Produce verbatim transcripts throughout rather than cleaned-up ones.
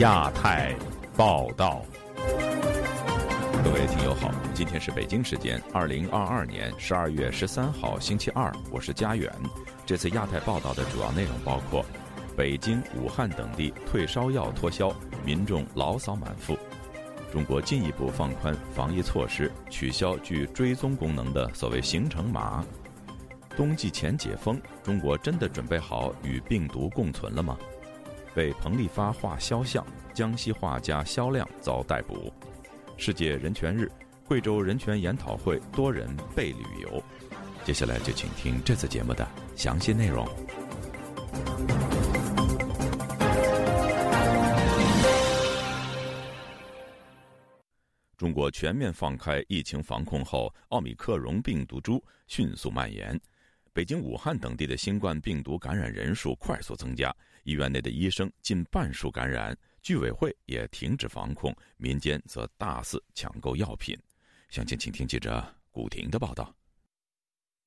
亚太报道，各位听友好，今天是北京时间二零二二年十二月十三号星期二，我是佳远。这次亚太报道的主要内容包括：北京、武汉等地退烧药脱销，民众牢骚满腹；中国进一步放宽防疫措施，取消具追踪功能的所谓行程码；冬季前解封，中国真的准备好与病毒共存了吗？被彭丽发画肖像，江西画家肖亮遭逮捕；世界人权日，贵州人权研讨会多人被旅游。接下来就请听这次节目的详细内容。中国全面放开疫情防控后，奥密克戎病毒株迅速蔓延，北京、武汉等地的新冠病毒感染人数快速增加，医院内的医生近半数感染，居委会也停止防控，民间则大肆抢购药品。详情请听记者古婷的报道。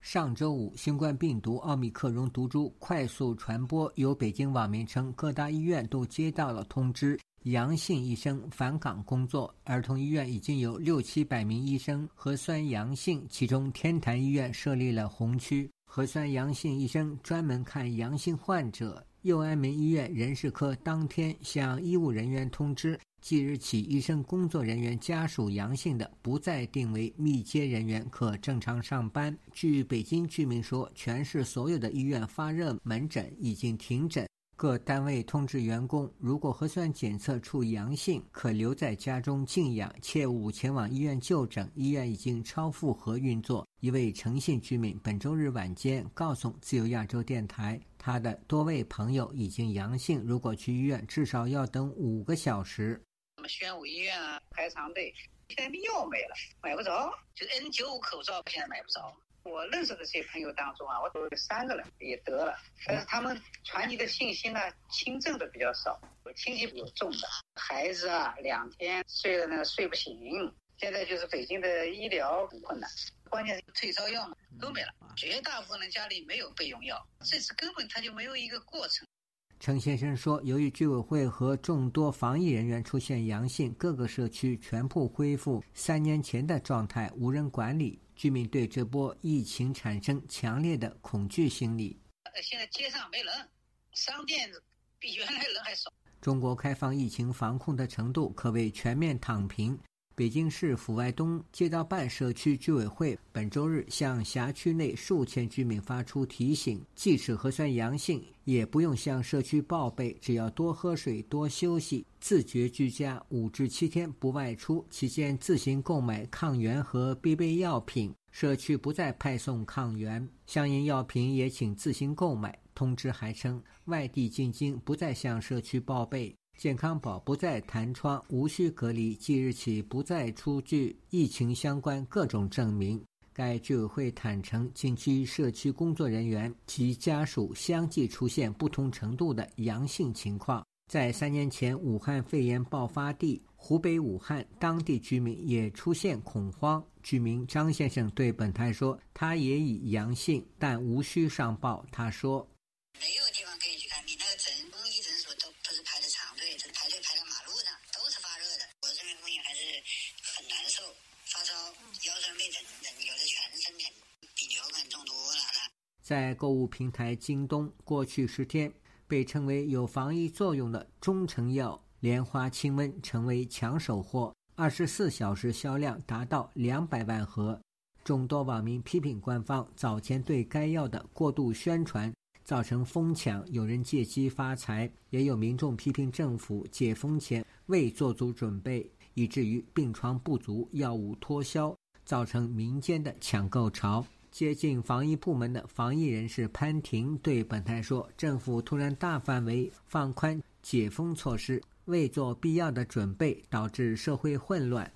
上周五，新冠病毒奥密克戎毒株快速传播，有北京网民称各大医院都接到了通知，阳性医生返岗工作，儿童医院已经有六七百名医生核酸阳性，其中天坛医院设立了红区，核酸阳性医生专门看阳性患者。右安民医院人事科当天向医务人员通知，即日起医生工作人员家属阳性的不再定为密接人员，可正常上班。据北京居民说，全市所有的医院发热门诊已经停诊，各单位通知员工，如果核酸检测出阳性，可留在家中静养，切勿前往医院就诊，医院已经超负荷运作。一位诚信居民本周日晚间告诉自由亚洲电台，他的多位朋友已经阳性，如果去医院至少要等五个小时。我们宣武医院啊，排长队，现在药没了，买不着，就是 N 九十五 口罩现在买不着。我认识的这些朋友当中啊，我有三个人也得了，但是他们传递的信息呢，轻症的比较少，有亲戚有重的，孩子啊两天睡了呢睡不醒。现在就是北京的医疗很困难，关键是退烧药都没了，绝大部分人家里没有备用药，这次根本他就没有一个过程。程先生说，由于居委会和众多防疫人员出现阳性，各个社区全部恢复三年前的状态，无人管理，居民对这波疫情产生强烈的恐惧心理。现在街上没人，商店比原来人还少。中国开放疫情防控的程度可谓全面躺平。北京市阜外东街道办社区居委会本周日向辖区内数千居民发出提醒，即使核酸阳性也不用向社区报备，只要多喝水多休息，自觉居家五至七天不外出，期间自行购买抗原和必备药品，社区不再派送抗原，相应药品也请自行购买。通知还称，外地进京不再向社区报备，健康宝不再弹窗，无需隔离，即日起不再出具疫情相关各种证明。该居委会坦承，近期社区工作人员及家属相继出现不同程度的阳性情况。在三年前武汉肺炎爆发地湖北武汉，当地居民也出现恐慌。居民张先生对本台说，他也已阳性，但无需上报。他说，没有地方可以去看病，那个诊公益诊所都不是排着长队，这排队排到马路上，都是发热的。我这边工友还是很难受，发烧、腰酸背疼的，有的全是生病，比流感中毒了。在购物平台京东，过去十天，被称为有防疫作用的中成药莲花清瘟成为抢手货，二十四小时销量达到两百万盒。众多网民批评官方早前对该药的过度宣传，造成疯抢，有人借机发财，也有民众批评政府解封前未做足准备，以至于病床不足，药物脱销，造成民间的抢购潮。接近防疫部门的防疫人士潘婷对本台说，政府突然大范围放宽解封措施，未做必要的准备，导致社会混乱。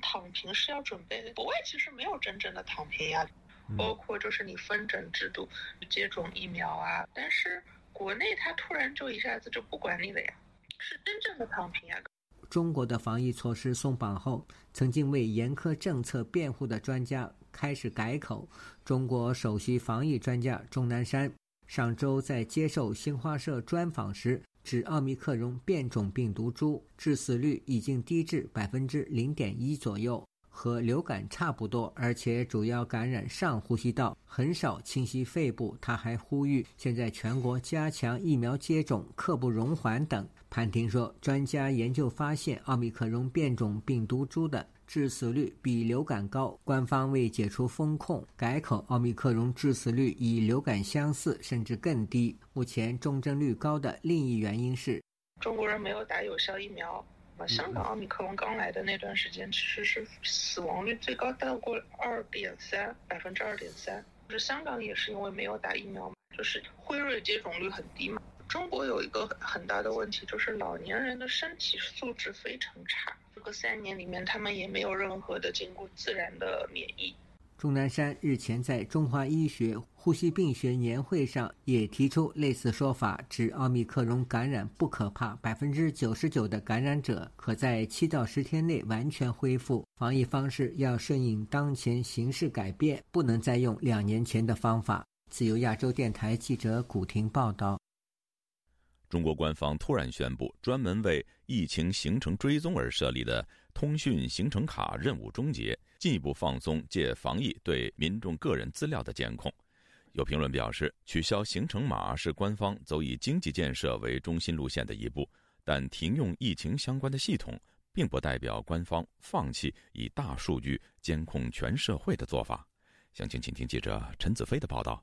躺平是要准备的，国外其实没有真正的躺平呀、啊。包括就是你分诊制度、接种疫苗啊，但是国内它突然就一下子就不管你了呀，是真正的躺平啊。中国的防疫措施松绑后，曾经为严苛政策辩护的专家开始改口。中国首席防疫专家钟南山上周在接受新华社专访时指奥密克戎变种病毒株致死率已经低至 百分之零点一 左右，和流感差不多，而且主要感染上呼吸道，很少侵袭肺部。他还呼吁现在全国加强疫苗接种刻不容缓等。潘婷说，专家研究发现奥密克戎变种病毒株的致死率比流感高，官方为解除封控改口奥密克戎致死率与流感相似甚至更低。目前重症率高的另一原因是中国人没有打有效疫苗。香港奥密克戎刚来的那段时间，其实是死亡率最高到过 百分之二点三 百分之二点三， 就是香港也是因为没有打疫苗嘛，就是辉瑞接种率很低嘛。中国有一个很大的问题，就是老年人的身体素质非常差，这个三年里面他们也没有任何的经过自然的免疫。钟南山日前在中华医学呼吸病学年会上也提出类似说法，指奥密克戎感染不可怕， 百分之九十九 的感染者可在七到十天内完全恢复，防疫方式要顺应当前形势改变，不能再用两年前的方法。自由亚洲电台记者古婷报道。中国官方突然宣布，专门为疫情行程追踪而设立的通讯行程卡任务终结，进一步放松借防疫对民众个人资料的监控。有评论表示，取消行程码是官方走以经济建设为中心路线的一步，但停用疫情相关的系统并不代表官方放弃以大数据监控全社会的做法。详情请听记者陈子飞的报道。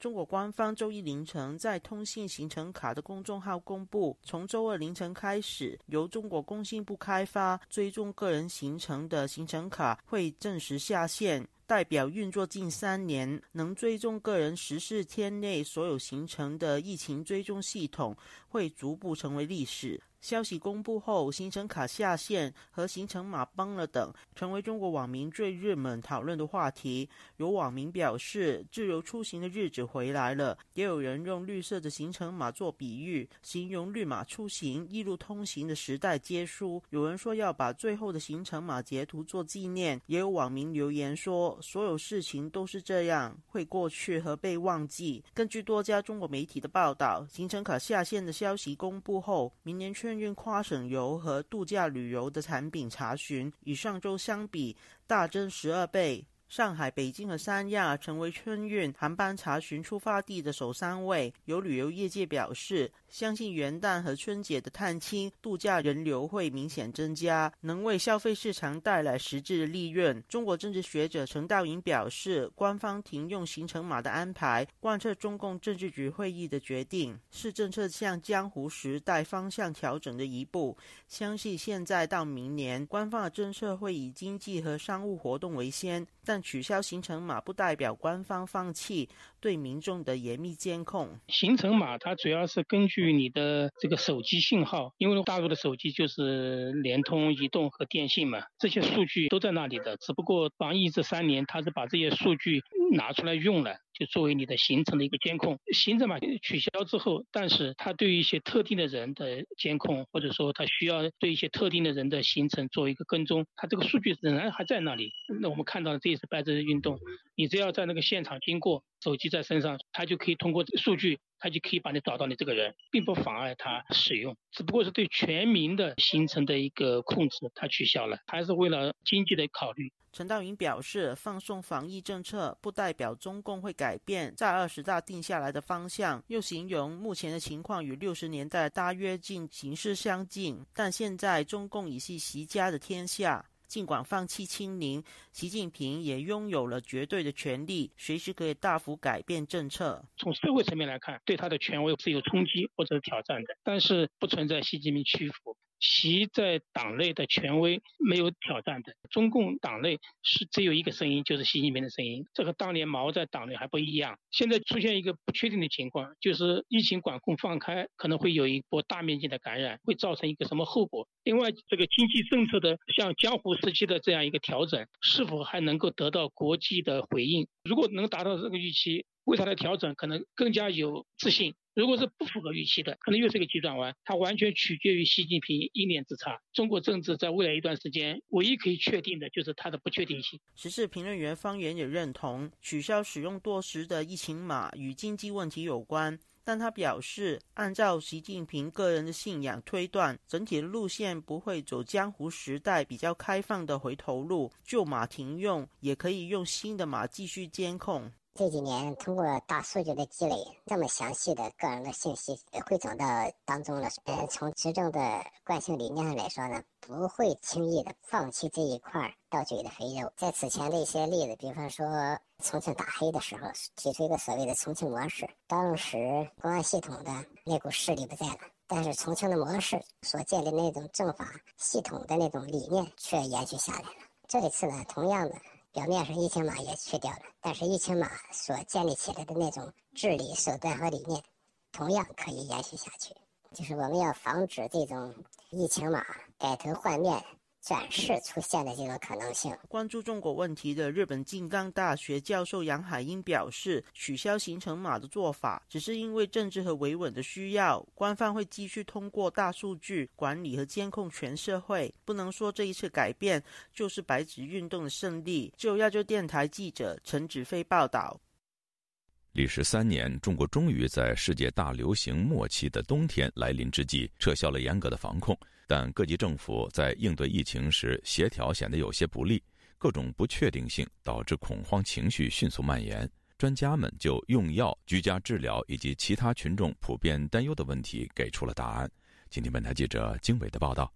中国官方周一凌晨在通信行程卡的公众号公布，从周二凌晨开始，由中国工信部开发追踪个人行程的行程卡会正式下线，代表运作近三年、能追踪个人十四天内所有行程的疫情追踪系统会逐步成为历史。消息公布后，行程卡下线和行程码崩了等成为中国网民最热门讨论的话题。有网民表示，自由出行的日子回来了，也有人用绿色的行程码做比喻，形容绿码出行、一路通行的时代结束。有人说要把最后的行程码截图做纪念，也有网民留言说所有事情都是这样，会过去和被忘记。根据多家中国媒体的报道，行程卡下线的消息公布后，明年确认跨省游和度假旅游的产品查询与上周相比大增十二倍，上海、北京和三亚成为春运航班查询出发地的首三位。有旅游业界表示，相信元旦和春节的探亲、度假人流会明显增加，能为消费市场带来实质的利润。中国政治学者陈道颖表示，官方停用行程码的安排，贯彻中共政治局会议的决定，是政策向江湖时代方向调整的一步。相信现在到明年，官方的政策会以经济和商务活动为先，但取消行程码不代表官方放弃对民众的严密监控。行程码它主要是根据你的这个手机信号，因为大陆的手机就是联通、移动和电信嘛，这些数据都在那里的，只不过防疫这三年它是把这些数据拿出来用了，就作为你的行程的一个监控。行程码取消之后，但是它对于一些特定的人的监控，或者说它需要对一些特定的人的行程做一个跟踪，它这个数据仍然还在那里。那我们看到这一次拜登运动，你只要在那个现场经过，手机在身上，它就可以通过数据，它就可以把你找到你这个人，并不妨碍它使用，只不过是对全民的行程的一个控制它取消了，还是为了经济的考虑。陈道云表示，放松防疫政策不代表中共会改变在二十大定下来的方向，又形容目前的情况与六十年代大跃进形势相近，但现在中共已是习家的天下，尽管放弃清零，习近平也拥有了绝对的权力，随时可以大幅改变政策。从社会层面来看，对他的权威是有冲击或者挑战的，但是不存在习近平屈服。习在党内的权威没有挑战的，中共党内是只有一个声音，就是习近平的声音，这和当年毛在党内还不一样。现在出现一个不确定的情况，就是疫情管控放开可能会有一波大面积的感染，会造成一个什么后果。另外，这个经济政策的像江湖时期的这样一个调整，是否还能够得到国际的回应？如果能达到这个预期，未来的调整可能更加有自信。如果是不符合预期的，可能又是一个急转弯，它完全取决于习近平一念之差。中国政治在未来一段时间，唯一可以确定的就是它的不确定性。时事评论员方源也认同，取消使用多时的疫情码与经济问题有关，但他表示，按照习近平个人的信仰推断，整体的路线不会走江湖时代比较开放的回头路，旧马停用，也可以用新的马继续监控。这几年通过大数据的积累，这么详细的个人的信息汇总到当中了。呃，从执政的惯性理念上来说呢，不会轻易的放弃这一块到嘴的肥肉。在此前的一些例子，比方说重庆打黑的时候，提出一个所谓的重庆模式，当时公安系统的那股势力不在了，但是重庆的模式所建立的那种政法系统的那种理念却延续下来了。这一次呢，同样的。表面上疫情马也去掉了，但是疫情马所建立起来的那种治理手段和理念同样可以延续下去。就是我们要防止这种疫情马改头换面展示出现的这种可能性。关注中国问题的日本静冈大学教授杨海英表示，取消行程码的做法只是因为政治和维稳的需要，官方会继续通过大数据管理和监控全社会，不能说这一次改变就是白纸运动的胜利。就亚洲电台记者陈子飞报道。历时三年，中国终于在世界大流行末期的冬天来临之际，撤销了严格的防控，但各级政府在应对疫情时协调显得有些不力，各种不确定性导致恐慌情绪迅速蔓延，专家们就用药、居家治疗以及其他群众普遍担忧的问题给出了答案。今天本台记者经纬的报道。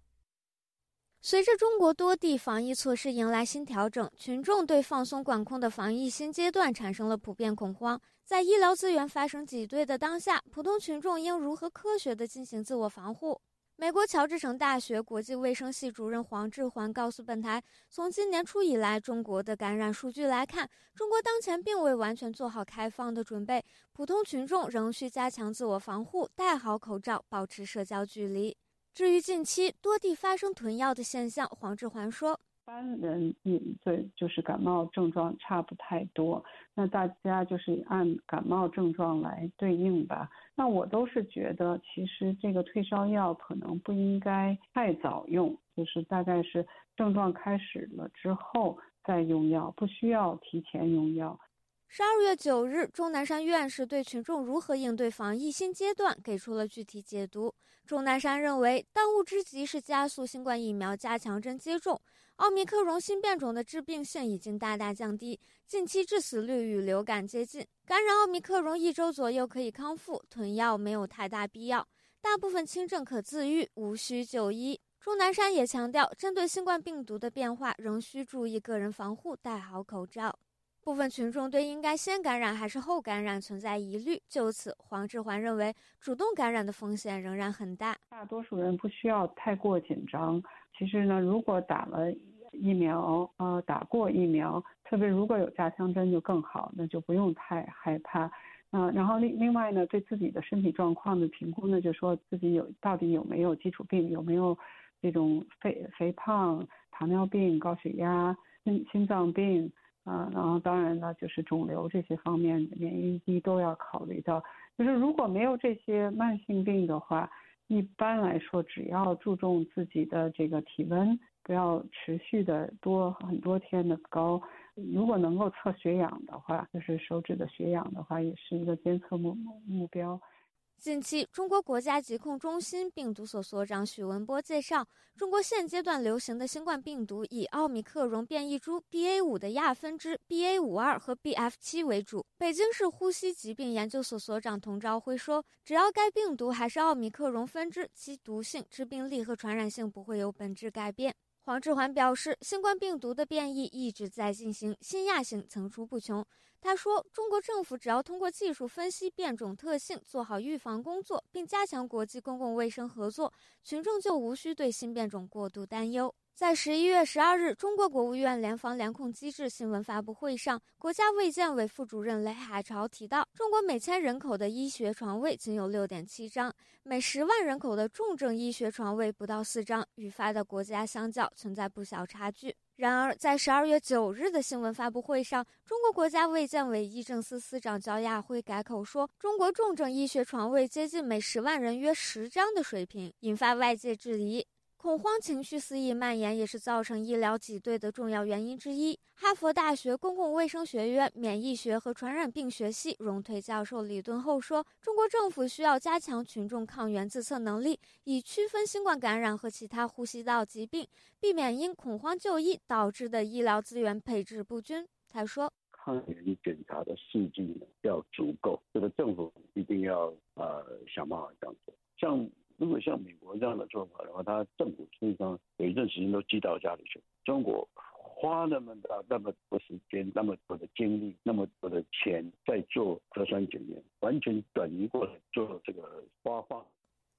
随着中国多地防疫措施迎来新调整，群众对放松管控的防疫新阶段产生了普遍恐慌。在医疗资源发生挤兑的当下，普通群众应如何科学地进行自我防护？美国乔治城大学国际卫生系主任黄志环告诉本台，从今年初以来中国的感染数据来看，中国当前并未完全做好开放的准备，普通群众仍需加强自我防护，戴好口罩，保持社交距离。至于近期多地发生囤药的现象，黄志环说，一般人隐对就是感冒症状差不太多，那大家就是按感冒症状来对应吧。那我都是觉得其实这个退烧药可能不应该太早用，就是大概是症状开始了之后再用药，不需要提前用药。十二月九日，钟南山院士对群众如何应对防疫新阶段给出了具体解读。钟南山认为，当务之急是加速新冠疫苗加强针接种。奥密克戎新变种的致病性已经大大降低，近期致死率与流感接近，感染奥密克戎一周左右可以康复，囤药没有太大必要，大部分轻症可自愈，无需就医。钟南山也强调，针对新冠病毒的变化仍需注意个人防护，戴好口罩。部分群众对应该先感染还是后感染存在疑虑，就此黄志环认为，主动感染的风险仍然很大。大多数人不需要太过紧张，其实呢，如果打了疫苗、呃、打过疫苗，特别如果有加强针就更好，那就不用太害怕。呃、然后另外呢，对自己的身体状况的评估呢，就说自己有到底有没有基础病，有没有这种 肥, 肥胖、糖尿病、高血压、心心脏病啊，然后当然呢，就是肿瘤这些方面，免疫力都要考虑到。就是如果没有这些慢性病的话，一般来说，只要注重自己的这个体温，不要持续的多很多天的高。如果能够测血氧的话，就是手指的血氧的话，也是一个监测目目标。近期，中国国家疾控中心病毒所所长许文波介绍，中国现阶段流行的新冠病毒以奥密克戎变异株 B A 五 的亚分支 B A 五十二 和 B F 七 为主。北京市呼吸疾病研究所所长童朝晖说，只要该病毒还是奥密克戎分支，其毒性、致病力和传染性不会有本质改变。黄志环表示，新冠病毒的变异一直在进行，新亚型层出不穷。他说，中国政府只要通过技术分析变种特性，做好预防工作，并加强国际公共卫生合作，群众就无需对新变种过度担忧。在十一月十二日，中国国务院联防联控机制新闻发布会上，国家卫健委副主任雷海潮提到，中国每千人口的医学床位仅有 六点七 张，每十万人口的重症医学床位不到四张，与发达国家相较存在不小差距。然而，在十二月九日的新闻发布会上，中国国家卫健委医政司司长焦亚辉改口说，中国重症医学床位接近每十万人约十张的水平，引发外界质疑。恐慌情绪肆意蔓延，也是造成医疗挤兑的重要原因之一。哈佛大学公共卫生学院免疫学和传染病学系荣退教授李敦厚说，中国政府需要加强群众抗原自测能力，以区分新冠感染和其他呼吸道疾病，避免因恐慌就医导致的医疗资源配置不均。他说，抗原检查的试剂要足够，这个政府一定要呃想办法这样做。像如果像美国这样的做法的话，他政府实际上有一段时间都寄到家里去。中国花那么大、那么多时间、那么多的精力、那么多的钱在做核酸检验，完全转移过来做这个花放。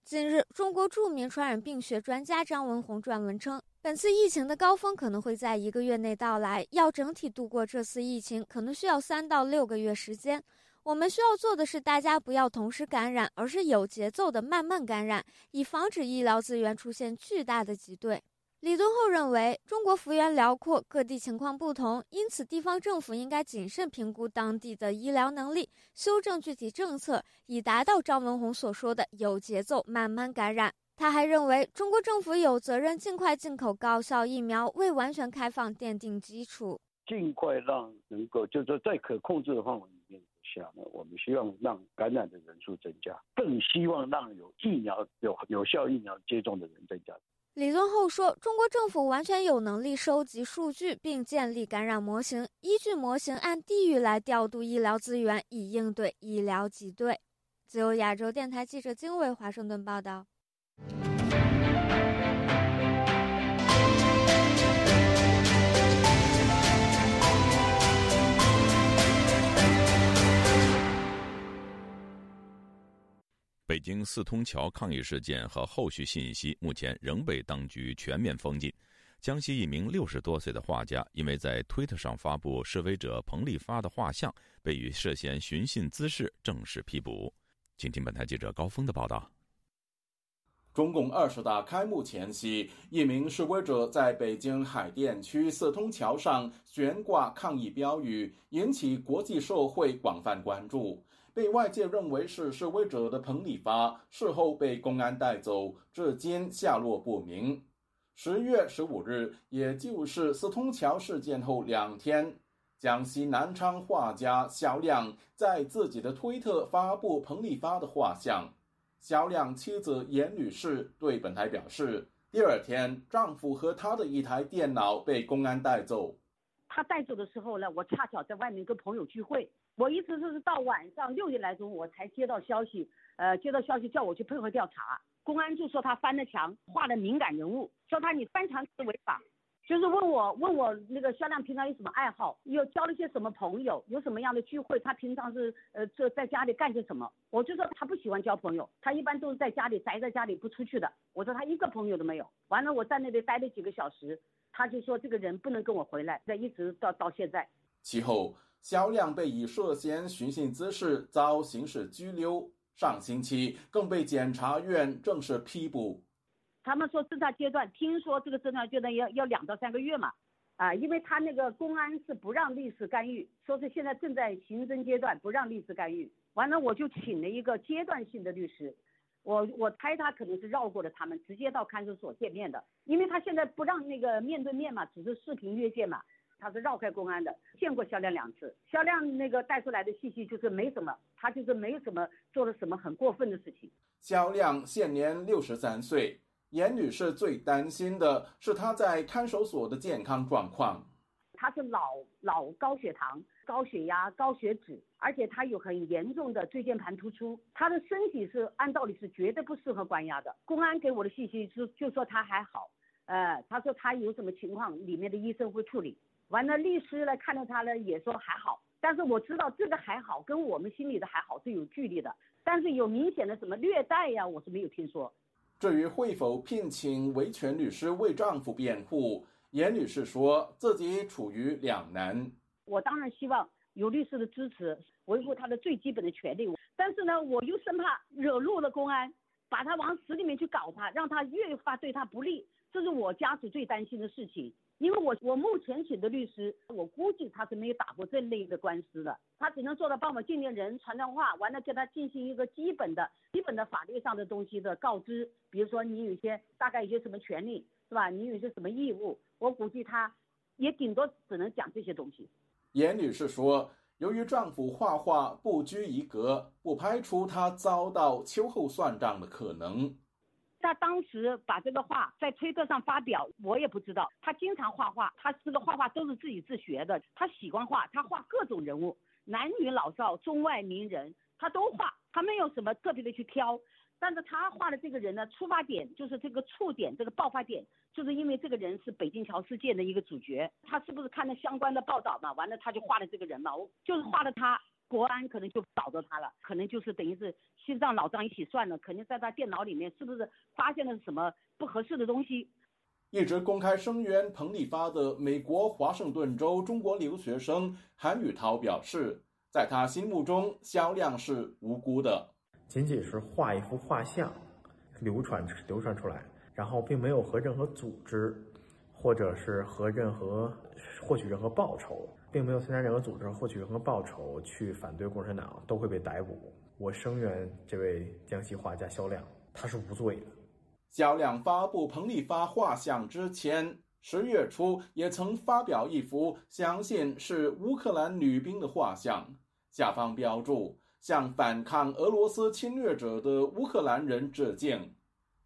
近日，中国著名传染病学专家张文宏撰文称，本次疫情的高峰可能会在一个月内到来，要整体度过这次疫情，可能需要三到六个月时间。我们需要做的是，大家不要同时感染，而是有节奏的慢慢感染，以防止医疗资源出现巨大的挤兑。李敦厚认为，中国幅员辽阔，各地情况不同，因此地方政府应该谨慎评估当地的医疗能力，修正具体政策，以达到张文宏所说的有节奏慢慢感染。他还认为，中国政府有责任尽快进口高效疫苗，为完全开放奠定基础，尽快让能够就是说在可控制的范围里面下呢，我们希望让感染的人数增加，更希望让有疫苗有有效疫苗接种的人增加。李敦厚说，中国政府完全有能力收集数据并建立感染模型，依据模型按地域来调度医疗资源，以应对医疗挤兑。自由亚洲电台记者经纬华盛顿报道。北京四通桥抗议事件和后续信息目前仍被当局全面封禁。江西一名六十多岁的画家，因为在推特上发布示威者彭丽发的画像，被以涉嫌寻衅滋事正式批捕。请听本台记者高峰的报道。中共二十大开幕前夕，一名示威者在北京海淀区四通桥上悬挂抗议标语，引起国际社会广泛关注。被外界认为是示威者的彭丽发，事后被公安带走，至今下落不明。十月十五日，也就是四通桥事件后两天，江西南昌画家肖亮在自己的推特发布彭丽发的画像。肖亮妻子严女士对本台表示，第二天丈夫和她的一台电脑被公安带走。他带走的时候呢，我恰巧在外面跟朋友聚会，我一直是到晚上六点来钟我才接到消息，呃，接到消息叫我去配合调查。公安就说他翻了墙，画了敏感人物，说他你翻墙是违法，就是问我问我那个肖亮平常有什么爱好，又交了些什么朋友，有什么样的聚会，他平常是呃这在家里干些什么。我就说他不喜欢交朋友，他一般都是在家里宅在家里不出去的。我说他一个朋友都没有。完了我在那里待了几个小时，他就说这个人不能跟我回来，一直到到现在。其后，肖亮被以涉嫌寻衅滋事遭刑事拘留，上星期更被检察院正式批捕。他们说侦查阶段，听说这个侦查阶段要要两到三个月嘛，啊，因为他那个公安是不让律师干预，说是现在正在刑侦阶段，不让律师干预。完了，我就请了一个阶段性的律师，我我猜他可能是绕过了他们，直接到看守所见面的，因为他现在不让那个面对面嘛，只是视频约见嘛，他是绕开公安的。见过肖亮两次，肖亮那个带出来的信息就是没什么，他就是没有什么做了什么很过分的事情。肖亮现年六十三岁。严女士最担心的是她在看守所的健康状况。她是老老高血糖、高血压、高血脂，而且她有很严重的椎间盘突出。她的身体是按道理是绝对不适合关押的。公安给我的信息就就说她还好，呃，她说她有什么情况，里面的医生会处理。完了，律师呢看到她呢也说还好，但是我知道这个还好跟我们心里的还好是有距离的，但是有明显的什么虐待呀，我是没有听说。至于会否聘请维权律师为丈夫辩护，严女士说自己处于两难。我当然希望有律师的支持，维护她的最基本的权利，但是呢，我又生怕惹怒了公安，把她往死里面去搞她，让她越发对她不利，这是我家属最担心的事情。因为我我目前请的律师，我估计他是没有打过这类的官司的，他只能做到帮我鉴定人、传传话，完了跟他进行一个基本的、基本的法律上的东西的告知，比如说你有些大概有些什么权利，是吧？你有些什么义务？我估计他也顶多只能讲这些东西。严女士说，由于丈夫画画不拘一格，不排除他遭到秋后算账的可能。他当时把这个画在推特上发表，我也不知道。他经常画画，他这个画画都是自己自学的。他喜欢画，他画各种人物，男女老少、中外名人，他都画，他没有什么特别的去挑。但是他画的这个人呢，出发点就是这个触点，这个爆发点，就是因为这个人是北京桥事件的一个主角。他是不是看了相关的报道嘛？完了他就画了这个人嘛，我就是画了他。国安可能就找到他了，可能就是等于是心脏脑脏一起算了，肯定在他电脑里面是不是发现了什么不合适的东西。一直公开声援彭丽发的美国华盛顿州中国留学生韩宇涛表示，在他心目中肖亮是无辜的，仅仅是画一幅画像流传流传出来，然后并没有和任何组织或者是和任何获取任何报酬，并没有参加任何组织获取任何报酬去反对共产党，都会被逮捕。我声援这位江西画家肖亮，他是无罪的。肖亮发布彭丽发画像之前，十月初也曾发表一幅相信是乌克兰女兵的画像，下方标注向反抗俄罗斯侵略者的乌克兰人致敬。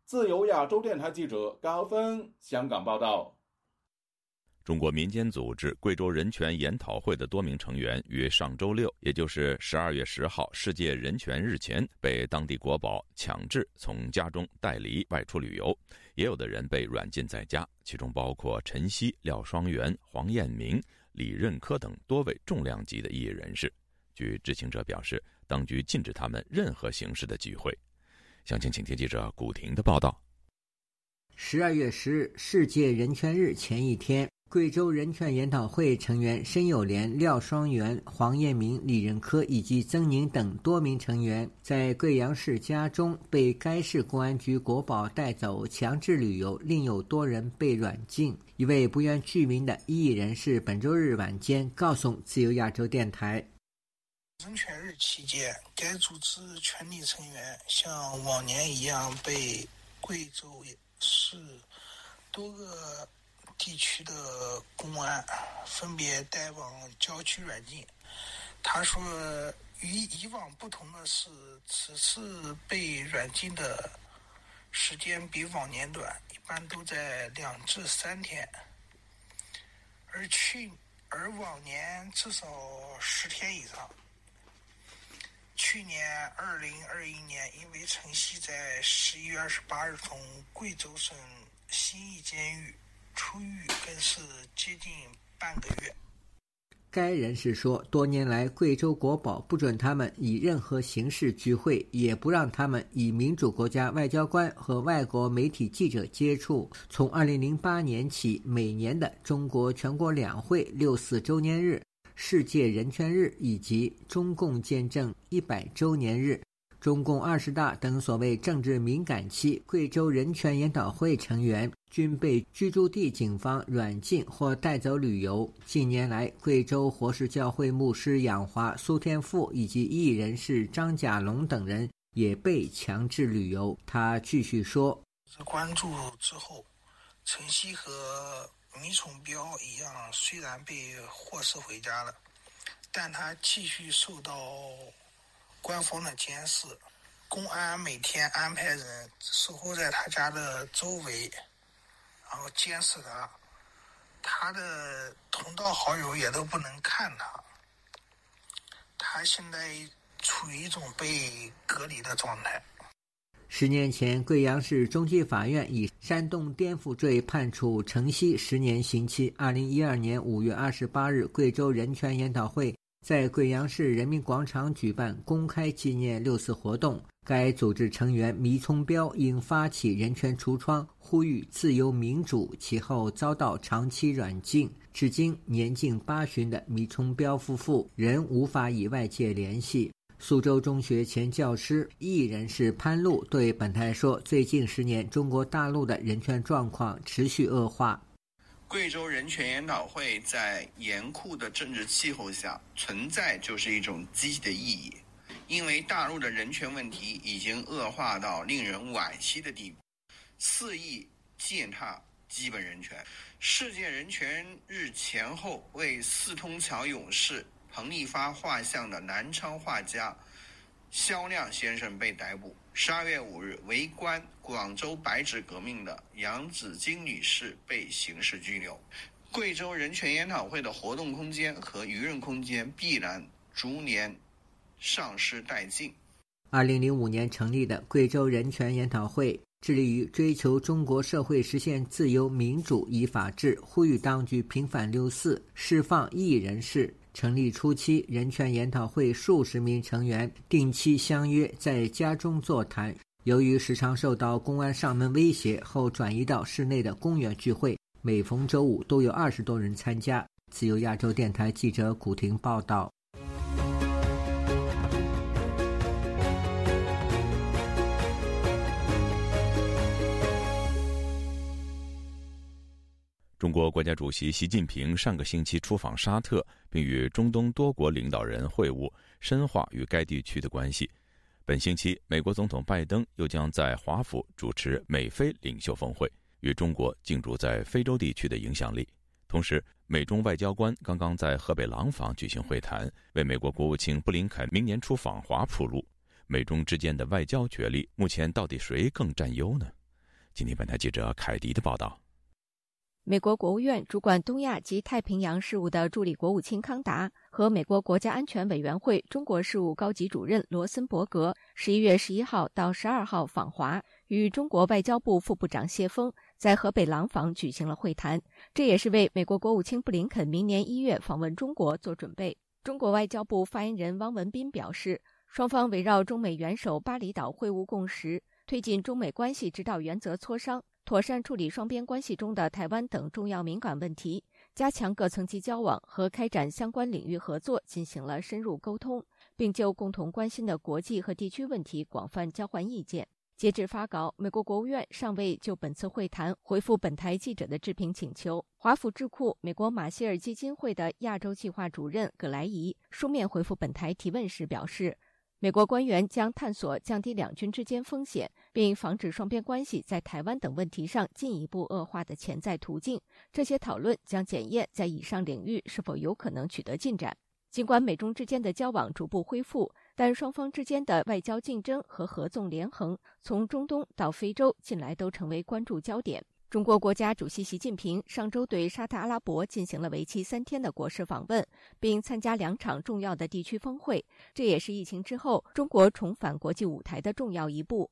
自由亚洲电台记者高芬香港报道。中国民间组织贵州人权研讨会的多名成员于上周六，也就是十二月十号世界人权日前，被当地国宝强制从家中带离外出旅游，也有的人被软禁在家，其中包括陈曦、廖双元、黄燕明、李任科等多位重量级的异议人士。据知情者表示，当局禁止他们任何形式的聚会。详情请听记者古婷的报道。十二月十日世界人权日前一天，贵州人权研讨会成员申友莲、廖双元、黄燕明、李任科以及曾宁等多名成员在贵阳市家中被该市公安局国保带走强制旅游，另有多人被软禁。一位不愿具名的异议人士本周日晚间告诉自由亚洲电台，人权日期间，该组织权力成员像往年一样被贵州市多个地区的公安分别带往郊区软禁。他说，与以往不同的是，此次被软禁的时间比往年短，一般都在两至三天，而去而往年至少十天以上。去年二零二一年，因为陈曦在十一月二十八日从贵州省新义监狱出狱，更是接近半个月。该人士说，多年来贵州国保不准他们以任何形式聚会，也不让他们以民主国家外交官和外国媒体记者接触。从二零零八年起，每年的中国全国两会六四周年日、世界人权日以及中共建政一百周年日、中共二十大等所谓政治敏感期，贵州人权研讨会成员均被居住地警方软禁或带走旅游。近年来，贵州活石教会牧师养华、苏天富以及异议人士张甲龙等人也被强制旅游。他继续说，关注之后，陈曦和米崇标一样，虽然被获释回家了，但他继续受到官方的监视。公安每天安排人守候在他家的周围，然后监视他，他的同道好友也都不能看他。他现在处于一种被隔离的状态。十年前，贵阳市中级法院以煽动颠覆罪判处程曦十年刑期。二零一二年五月二十八日，贵州人权研讨会在贵阳市人民广场举办公开纪念六四活动。该组织成员迷聪标因发起人权橱窗，呼吁自由民主，其后遭到长期软禁。至今年近八旬的迷聪标夫妇仍无法与外界联系。苏州中学前教师、艺人士潘露对本台说，最近十年中国大陆的人权状况持续恶化。贵州人权研讨会在严酷的政治气候下存在就是一种积极的意义，因为大陆的人权问题已经恶化到令人惋惜的地步，肆意践踏基本人权。世界人权日前后，为四通桥勇士彭丽发画像的南昌画家肖亮先生被逮捕。十二月五日，围观广州白纸革命的杨子金女士被刑事拘留。贵州人权研讨会的活动空间和舆论空间必然逐年丧失殆尽。二零零五年成立的贵州人权研讨会，致力于追求中国社会实现自由、民主与法治，呼吁当局平反六四，释放异议人士。成立初期，人权研讨会数十名成员定期相约在家中座谈，由于时常受到公安上门威胁，后转移到室内的公园聚会，每逢周五都有二十多人参加。自由亚洲电台记者古婷报道。中国国家主席习近平上个星期出访沙特，并与中东多国领导人会晤，深化与该地区的关系。本星期，美国总统拜登又将在华府主持美非领袖峰会，与中国竞逐在非洲地区的影响力。同时，美中外交官刚刚在河北廊坊举行会谈，为美国国务卿布林肯明年出访华铺路。美中之间的外交角力，目前到底谁更占优呢？今天本台记者凯迪的报道。美国国务院主管东亚及太平洋事务的助理国务卿康达和美国国家安全委员会中国事务高级主任罗森伯格十一月十一号到十二号访华，与中国外交部副部长谢锋在河北廊坊举行了会谈，这也是为美国国务卿布林肯明年一月访问中国做准备。中国外交部发言人汪文斌表示，双方围绕中美元首巴厘岛会晤共识，推进中美关系指导原则磋商，妥善处理双边关系中的台湾等重要敏感问题，加强各层级交往和开展相关领域合作进行了深入沟通，并就共同关心的国际和地区问题广泛交换意见。截至发稿，美国国务院尚未就本次会谈回复本台记者的置评请求。华府智库美国马歇尔基金会的亚洲计划主任葛莱仪书面回复本台提问时表示，美国官员将探索降低两军之间风险，并防止双边关系在台湾等问题上进一步恶化的潜在途径。这些讨论将检验在以上领域是否有可能取得进展。尽管美中之间的交往逐步恢复，但双方之间的外交竞争和合纵连横，从中东到非洲，近来都成为关注焦点。中国国家主席习近平上周对沙特阿拉伯进行了为期三天的国事访问，并参加两场重要的地区峰会，这也是疫情之后中国重返国际舞台的重要一步。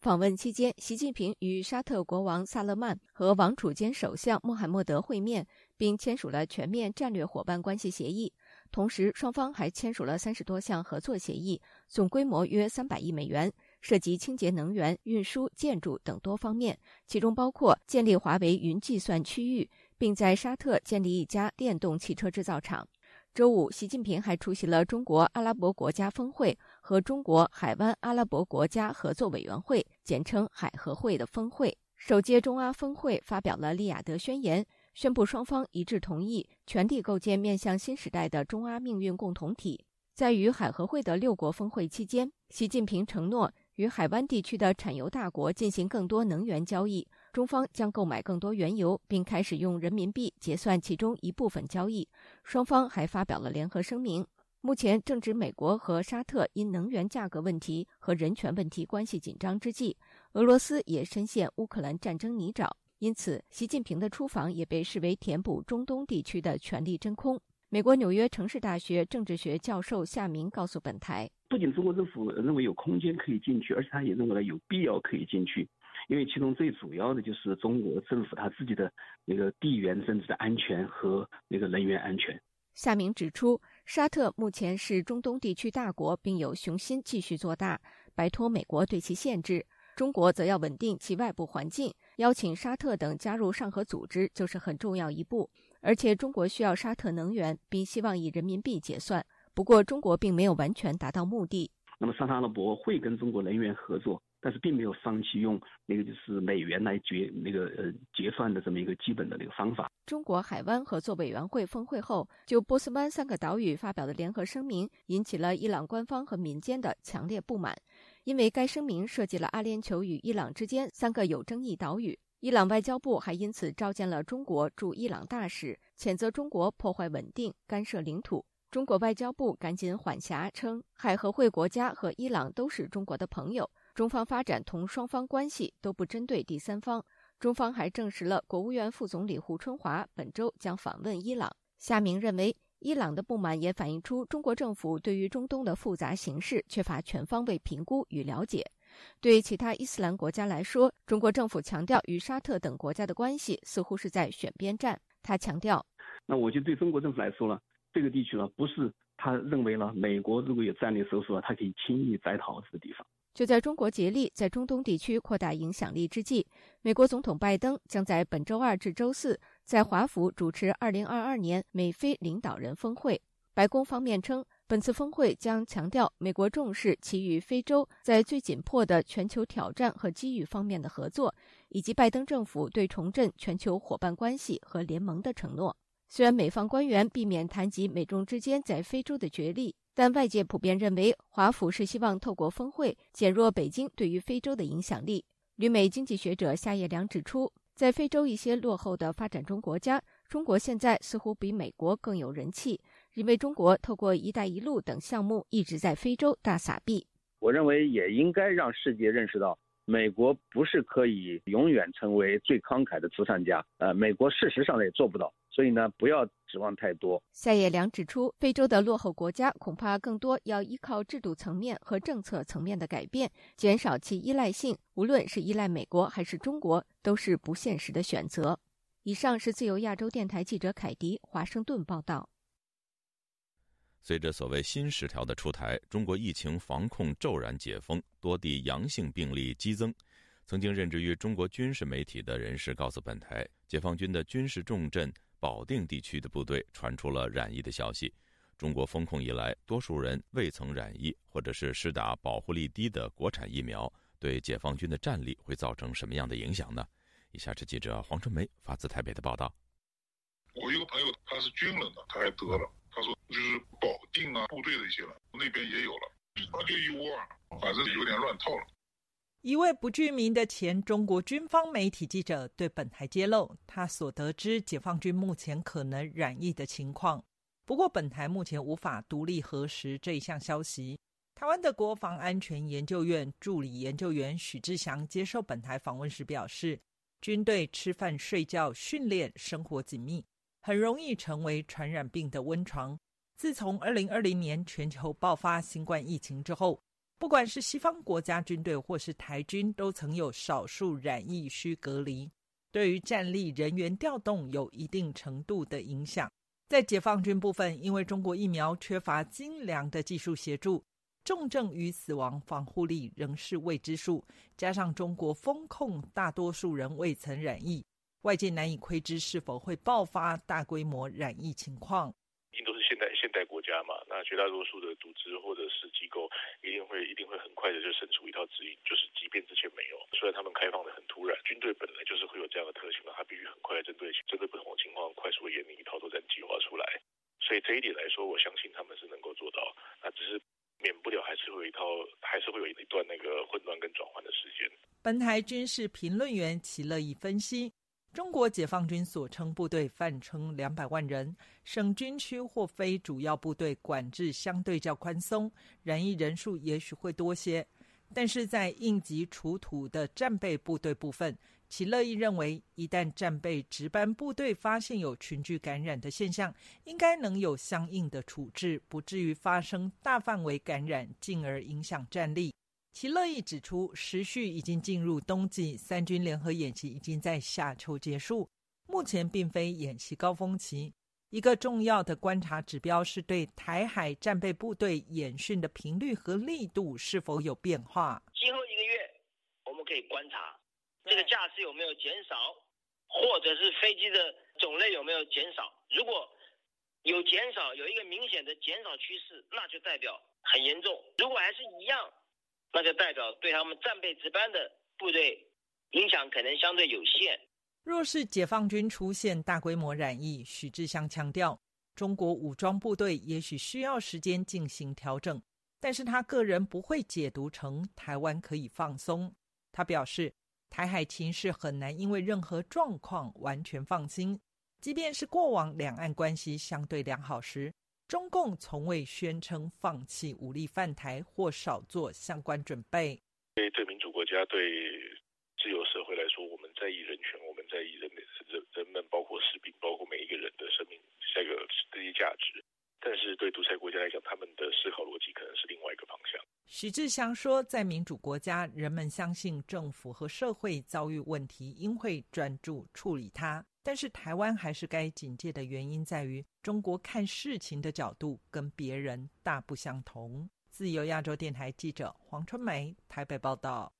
访问期间，习近平与沙特国王萨勒曼和王储兼首相穆罕默德会面，并签署了全面战略伙伴关系协议。同时，双方还签署了三十多项合作协议，总规模约三百亿美元。涉及清洁能源、运输、建筑等多方面，其中包括建立华为云计算区域，并在沙特建立一家电动汽车制造厂。周五，习近平还出席了中国阿拉伯国家峰会和中国海湾阿拉伯国家合作委员会（简称海合会）的峰会。首届中阿峰会发表了利雅得宣言，宣布双方一致同意全力构建面向新时代的中阿命运共同体。在与海合会的六国峰会期间，习近平承诺与海湾地区的产油大国进行更多能源交易，中方将购买更多原油，并开始用人民币结算其中一部分交易。双方还发表了联合声明。目前正值美国和沙特因能源价格问题和人权问题关系紧张之际，俄罗斯也深陷乌克兰战争泥沼，因此习近平的出访也被视为填补中东地区的权力真空。美国纽约城市大学政治学教授夏明告诉本台，不仅中国政府认为有空间可以进去，而且他也认为了有必要可以进去，因为其中最主要的就是中国政府他自己的那个地缘政治的安全和那个人员安全。夏明指出，沙特目前是中东地区大国，并有雄心继续做大，摆脱美国对其限制。中国则要稳定其外部环境，邀请沙特等加入上合组织就是很重要一步。而且中国需要沙特能源，并希望以人民币结算。不过，中国并没有完全达到目的。那么，沙特阿拉伯会跟中国能源合作，但是并没有放弃用那个就是美元来结那个呃结算的这么一个基本的那个方法。中国海湾合作委员会峰会后，就波斯湾三个岛屿发表的联合声明，引起了伊朗官方和民间的强烈不满，因为该声明涉及了阿联酋与伊朗之间三个有争议岛屿。伊朗外交部还因此召见了中国驻伊朗大使，谴责中国破坏稳定、干涉领土。中国外交部赶紧缓颊，称海合会国家和伊朗都是中国的朋友，中方发展同双方关系都不针对第三方。中方还证实了国务院副总理胡春华本周将访问伊朗。夏明认为，伊朗的不满也反映出中国政府对于中东的复杂形势缺乏全方位评估与了解。对其他伊斯兰国家来说，中国政府强调与沙特等国家的关系似乎是在选边站。他强调，那我就对中国政府来说了，这个地区呢，不是他认为了美国如果有战略手术，他可以轻易摘桃子的地方。就在中国竭力在中东地区扩大影响力之际，美国总统拜登将在本周二至周四在华府主持二零二二年美非领导人峰会。白宫方面称，本次峰会将强调美国重视其与非洲在最紧迫的全球挑战和机遇方面的合作，以及拜登政府对重振全球伙伴关系和联盟的承诺。虽然美方官员避免谈及美中之间在非洲的角力，但外界普遍认为，华府是希望透过峰会减弱北京对于非洲的影响力。旅美经济学者夏叶良指出，在非洲一些落后的发展中国家，中国现在似乎比美国更有人气，因为中国透过一带一路等项目一直在非洲大撒币。我认为也应该让世界认识到，美国不是可以永远成为最慷慨的慈善家，呃，美国事实上也做不到，所以呢，不要指望太多。夏叶良指出，非洲的落后国家恐怕更多要依靠制度层面和政策层面的改变，减少其依赖性，无论是依赖美国还是中国，都是不现实的选择。以上是自由亚洲电台记者凯迪华盛顿报道。随着所谓新十条的出台，中国疫情防控骤然解封，多地阳性病例激增。曾经任职于中国军事媒体的人士告诉本台，解放军的军事重镇保定地区的部队传出了染疫的消息。中国封控以来，多数人未曾染疫，或者是施打保护力低的国产疫苗，对解放军的战力会造成什么样的影响呢？以下是记者黄春梅发自台北的报道。我一个朋友，他是军人的，他还得了。他说就是保定啊，部队的一些人那边也有了，他就一窝二，反正有点乱套了。一位不具名的前中国军方媒体记者对本台揭露，他所得知解放军目前可能染疫的情况。不过，本台目前无法独立核实这一项消息。台湾的国防安全研究院助理研究员许志祥接受本台访问时表示，军队吃饭、睡觉、训练、生活紧密，很容易成为传染病的温床。自从二零二零年全球爆发新冠疫情之后，不管是西方国家军队或是台军，都曾有少数染疫需隔离，对于战力人员调动有一定程度的影响。在解放军部分，因为中国疫苗缺乏精良的技术协助，重症与死亡防护力仍是未知数，加上中国封控，大多数人未曾染疫，外界难以窥知是否会爆发大规模染疫情况。一定都是现代现代国家嘛，那绝大多数的组织或者是机构一定会一定会很快的就生出一套指引，就是即便之前没有，虽然他们开放的很突然，军队本来就是会有这样的特性，他必须很快的针对针对不同的情况，快速的研拟一套作战计划出来。所以这一点来说，我相信他们是能够做到，那只是免不了还是会有一套，还是会有一段那个混乱跟转换的时间。本台军事评论员齐乐意分析。中国解放军所称部队泛称两百万人，省军区或非主要部队管制相对较宽松，染疫人数也许会多些。但是在应急除土的战备部队部分，齐乐意认为，一旦战备值班部队发现有群聚感染的现象，应该能有相应的处置，不至于发生大范围感染，进而影响战力。齐乐意指出，时序已经进入冬季，三军联合演习已经在夏秋结束，目前并非演习高峰期。一个重要的观察指标是对台海战备部队演训的频率和力度是否有变化。今后一个月，我们可以观察这个架次有没有减少，或者是飞机的种类有没有减少。如果有减少，有一个明显的减少趋势，那就代表很严重。如果还是一样，那就代表对他们战备值班的部队影响可能相对有限。若是解放军出现大规模染疫，许志祥强调，中国武装部队也许需要时间进行调整，但是他个人不会解读成台湾可以放松。他表示，台海情势很难因为任何状况完全放心，即便是过往两岸关系相对良好时，中共从未宣称放弃武力犯台或少做相关准备。对对民主国家、对自由社会来说，我们在意人权，我们在意人人们包括士兵，包括每一个人的生命这个这些价值。但是对独裁国家来讲，他们的思考逻辑可能是另外一个方向。许志祥说，在民主国家，人们相信政府和社会遭遇问题应会专注处理它。但是台湾还是该警戒的原因在于，中国看事情的角度跟别人大不相同。自由亚洲电台记者黄春梅台北报道。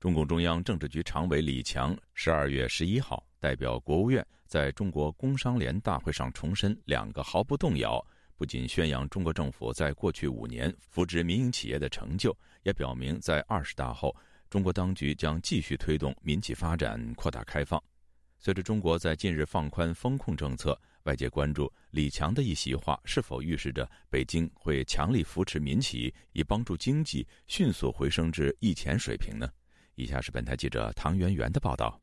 中共中央政治局常委李强十二月十一号代表国务院在中国工商联大会上重申两个毫不动摇，不仅宣扬中国政府在过去五年扶植民营企业的成就，也表明在二十大后，中国当局将继续推动民企发展，扩大开放。随着中国在近日放宽风控政策，外界关注李强的一席话是否预示着北京会强力扶持民企，以帮助经济迅速回升至疫前水平呢？以下是本台记者唐媛媛的报道。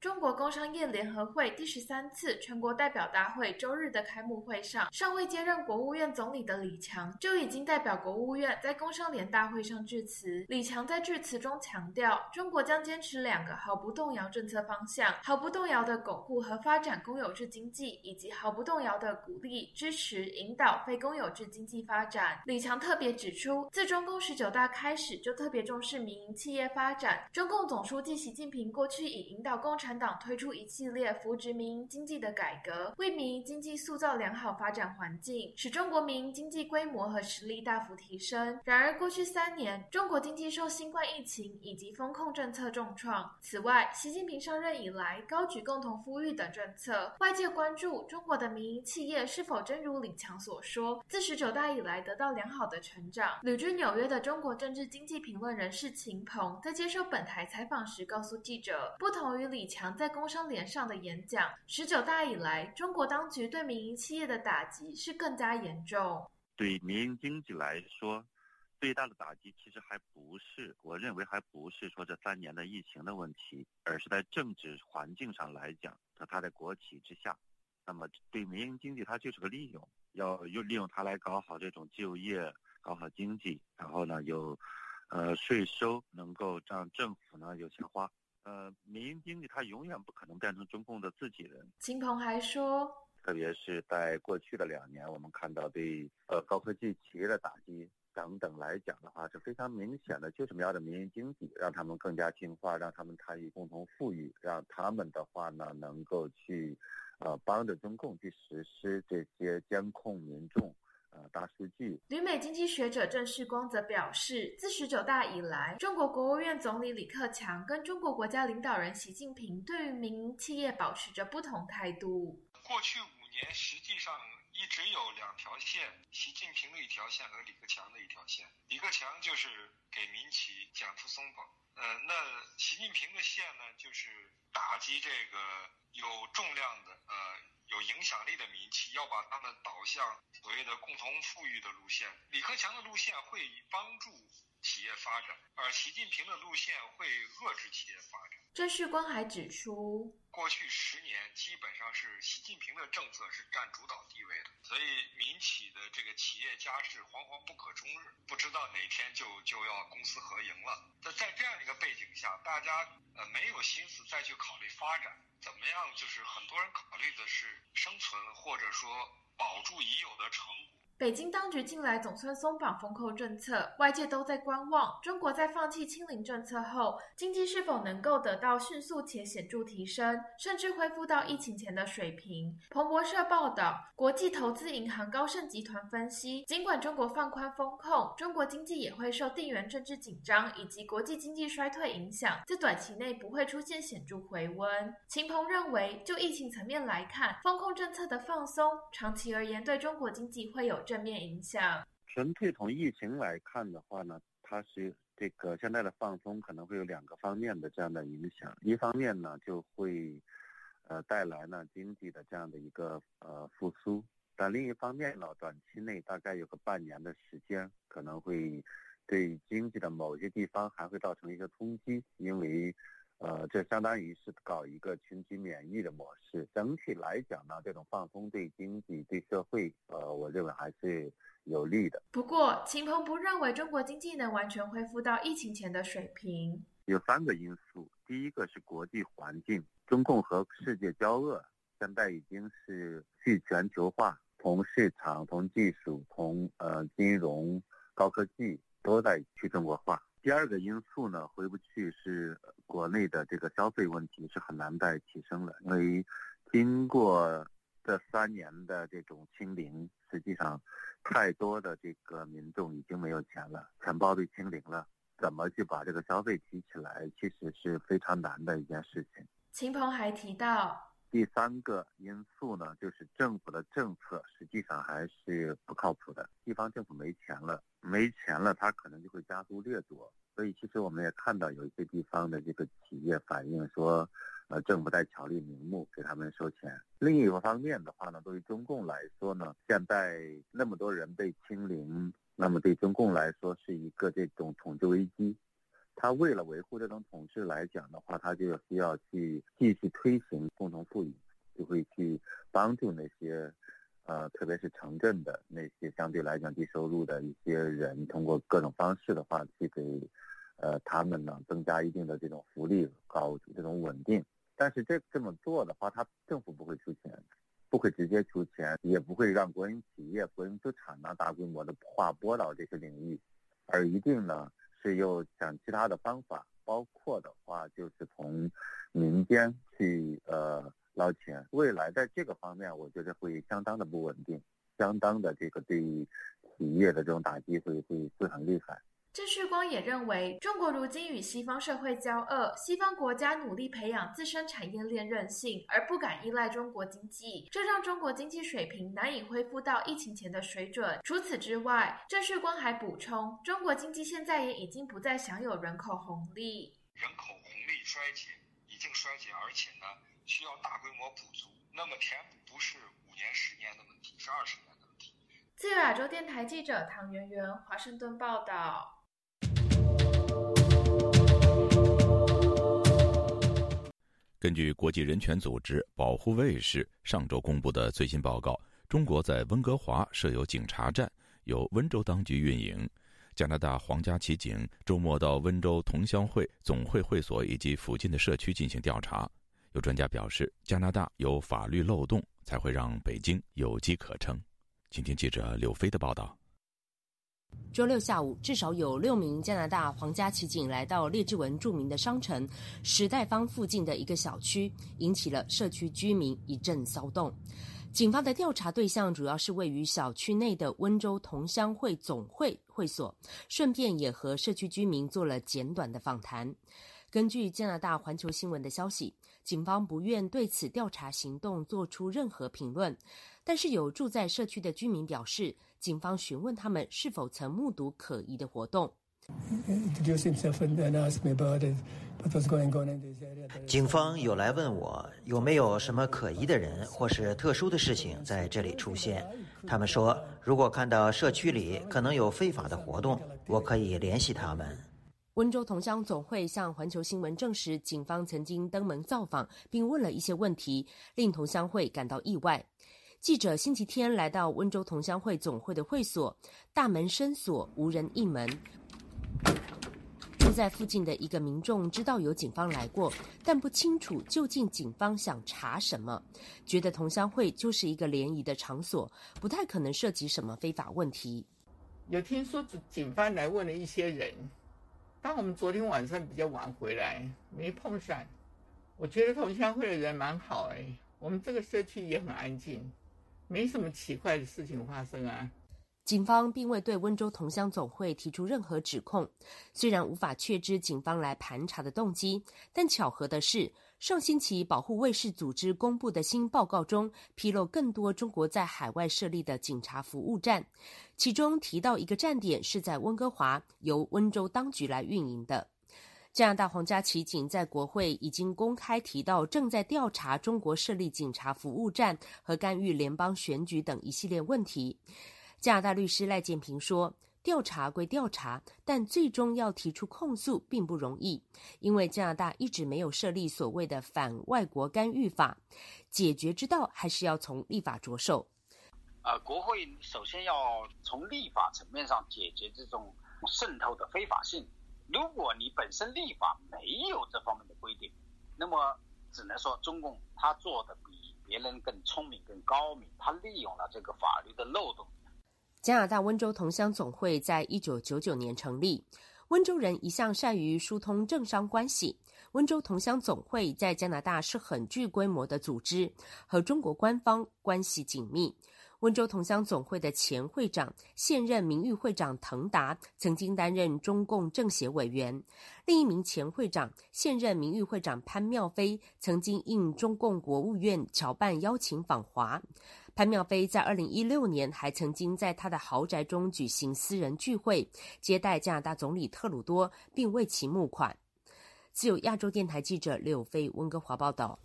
中国工商业联合会第十三次全国代表大会周日的开幕会上，尚未接任国务院总理的李强就已经代表国务院在工商联大会上致辞。李强在致辞中强调，中国将坚持两个毫不动摇政策方向：毫不动摇的巩固和发展公有制经济，以及毫不动摇的鼓励、支持、引导非公有制经济发展。李强特别指出，自中共十九大开始就特别重视民营企业发展。中共总书记习近平过去已引导共产党推出一系列扶植民营经济的改革，为民营经济塑造良好发展环境，使中国民营经济规模和实力大幅提升。然而过去三年，中国经济受新冠疫情以及风控政策重创。此外，习近平上任以来高举共同富裕等政策，外界关注中国的民营企业是否真如李强所说，自十九大以来得到良好的成长。旅居纽约的中国政治经济评论人士秦鹏在接受本台采访时告诉记者，不同于李强在工商联上的演讲，十九大以来，中国当局对民营企业的打击是更加严重。对民营经济来说，最大的打击其实还不是，我认为还不是说这三年的疫情的问题，而是在政治环境上来讲，它在国企之下，那么对民营经济它就是个利用，要利用它来搞好这种就业，搞好经济，然后呢有，呃税收能够让政府呢有钱花。呃，民营经济它永远不可能变成中共的自己人。秦鹏还说，特别是在过去的两年，我们看到对呃高科技企业的打击等等来讲的话，是非常明显的，就是瞄着民营经济，让他们更加进化，让他们参与共同富裕，让他们的话呢能够去呃帮着中共去实施这些监控民众。大数据。旅美经济学者郑世光则表示，自十九大以来，中国国务院总理李克强跟中国国家领导人习近平对于民营企业保持着不同态度。过去五年实际上一直有两条线，习近平的一条线和李克强的一条线。李克强就是给民企讲出松绑，呃，那习近平的线呢，就是打击这个有重量的呃。有影响力的民企，要把他们导向所谓的共同富裕的路线。李克强的路线会帮助企业发展，而习近平的路线会遏制企业发展。郑世光还指出，过去十年基本上是习近平的政策是占主导地位的，所以民企的这个企业家是惶惶不可终日，不知道哪天就就要公私合营了。那在这样一个背景下，大家呃没有心思再去考虑发展。怎么样？就是很多人考虑的是生存，或者说保住已有的成果。北京当局近来总算松绑封控政策，外界都在观望中国在放弃清零政策后，经济是否能够得到迅速且显著提升，甚至恢复到疫情前的水平。彭博社报道，国际投资银行高盛集团分析，尽管中国放宽封控，中国经济也会受地缘政治紧张以及国际经济衰退影响，在短期内不会出现显著回温。秦鹏认为，就疫情层面来看，封控政策的放松长期而言对中国经济会有正面影响。纯粹从疫情来看的话呢，它是这个现在的放松可能会有两个方面的这样的影响。一方面呢，就会呃带来呢经济的这样的一个呃复苏，但另一方面呢，短期内大概有个半年的时间，可能会对经济的某些地方还会造成一个冲击，因为呃这相当于是搞一个群体免疫的模式。整体来讲呢，这种放松对经济对社会呃我认为还是有利的。不过秦鹏不认为中国经济能完全恢复到疫情前的水平。有三个因素，第一个是国际环境，中共和世界交恶现在已经是去全球化，从市场从技术从呃金融高科技都在去中国化。第二个因素呢，回不去是国内的这个消费问题是很难再提升了，因为经过这三年的这种清零，实际上太多的这个民众已经没有钱了，钱包被清零了，怎么去把这个消费提起来，其实是非常难的一件事情。秦鹏还提到，第三个因素呢，就是政府的政策实际上还是不靠谱的。地方政府没钱了，没钱了，它可能就会加租掠夺。所以其实我们也看到有一些地方的这个企业反映说，呃，政府在巧立名目给他们收钱。另一个方面的话呢，对于中共来说呢，现在那么多人被清零，那么对中共来说是一个这种统治危机。他为了维护这种统治来讲的话，他就需要去继续推行共同富裕，就会去帮助那些呃，特别是城镇的那些相对来讲低收入的一些人，通过各种方式的话去给呃他们呢增加一定的这种福利，搞这种稳定。但是这这么做的话，他政府不会出钱，不会直接出钱，也不会让国营企业国营资产呢大规模的划拨到这些领域，而一定呢是又想其他的方法，包括的话就是从民间去呃捞钱。未来在这个方面，我觉得会相当的不稳定，相当的这个对企业的这种打击会会会很厉害。郑旭光也认为，中国如今与西方社会交恶，西方国家努力培养自身产业链韧性，而不敢依赖中国经济，这让中国经济水平难以恢复到疫情前的水准。除此之外，郑旭光还补充，中国经济现在也已经不再享有人口红利，人口红利衰竭，已经衰竭，而且呢需要大规模补足，那么填补不是五年、十年的问题，是二十年的问题。自由亚洲电台记者唐媛媛，华盛顿报道。根据国际人权组织保护卫士上周公布的最新报告，中国在温哥华设有警察站，由温州当局运营。加拿大皇家骑警周末到温州同乡会总会会所以及附近的社区进行调查。有专家表示，加拿大有法律漏洞，才会让北京有机可乘。请听记者柳飞的报道。周六下午，至少有六名加拿大皇家骑警来到列治文著名的商城时代坊附近的一个小区，引起了社区居民一阵骚动。警方的调查对象主要是位于小区内的温州同乡会总会会所，顺便也和社区居民做了简短的访谈。根据加拿大环球新闻的消息，警方不愿对此调查行动做出任何评论，但是有住在社区的居民表示，警方询问他们是否曾目睹可疑的活动。警方有来问我有没有什么可疑的人或是特殊的事情在这里出现，他们说如果看到社区里可能有非法的活动，我可以联系他们。温州同乡总会向环球新闻证实，警方曾经登门造访并问了一些问题，令同乡会感到意外。记者星期天来到温州同乡会总会的会所，大门深锁，无人应门。在附近的一个民众知道有警方来过，但不清楚究竟警方想查什么，觉得同乡会就是一个联谊的场所，不太可能涉及什么非法问题。有听说警方来问了一些人，但我们昨天晚上比较晚回来，没碰上。我觉得同乡会的人蛮好哎、欸，我们这个社区也很安静，没什么奇怪的事情发生啊。警方并未对温州同乡总会提出任何指控，虽然无法确知警方来盘查的动机，但巧合的是，上星期保护卫士组织公布的新报告中披露更多中国在海外设立的警察服务站，其中提到一个站点是在温哥华，由温州当局来运营的。加拿大皇家骑警在国会已经公开提到正在调查中国设立警察服务站和干预联邦选举等一系列问题。加拿大律师赖建平说，调查归调查，但最终要提出控诉并不容易，因为加拿大一直没有设立所谓的反外国干预法，解决之道还是要从立法着手。呃，国会首先要从立法层面上解决这种渗透的非法性，如果你本身立法没有这方面的规定，那么只能说中共他做的比别人更聪明更高明，他利用了这个法律的漏洞。加拿大温州同乡总会在一九九九年成立，温州人一向善于疏通政商关系，温州同乡总会在加拿大是很具规模的组织，和中国官方关系紧密。温州同乡总会的前会长、现任名誉会长滕达曾经担任中共政协委员，另一名前会长、现任名誉会长潘妙飞曾经应中共国务院侨办邀请访华。潘妙飞在二零一六年还曾经在他的豪宅中举行私人聚会，接待加拿大总理特鲁多，并为其募款。自由亚洲电台记者柳飞温哥华报道。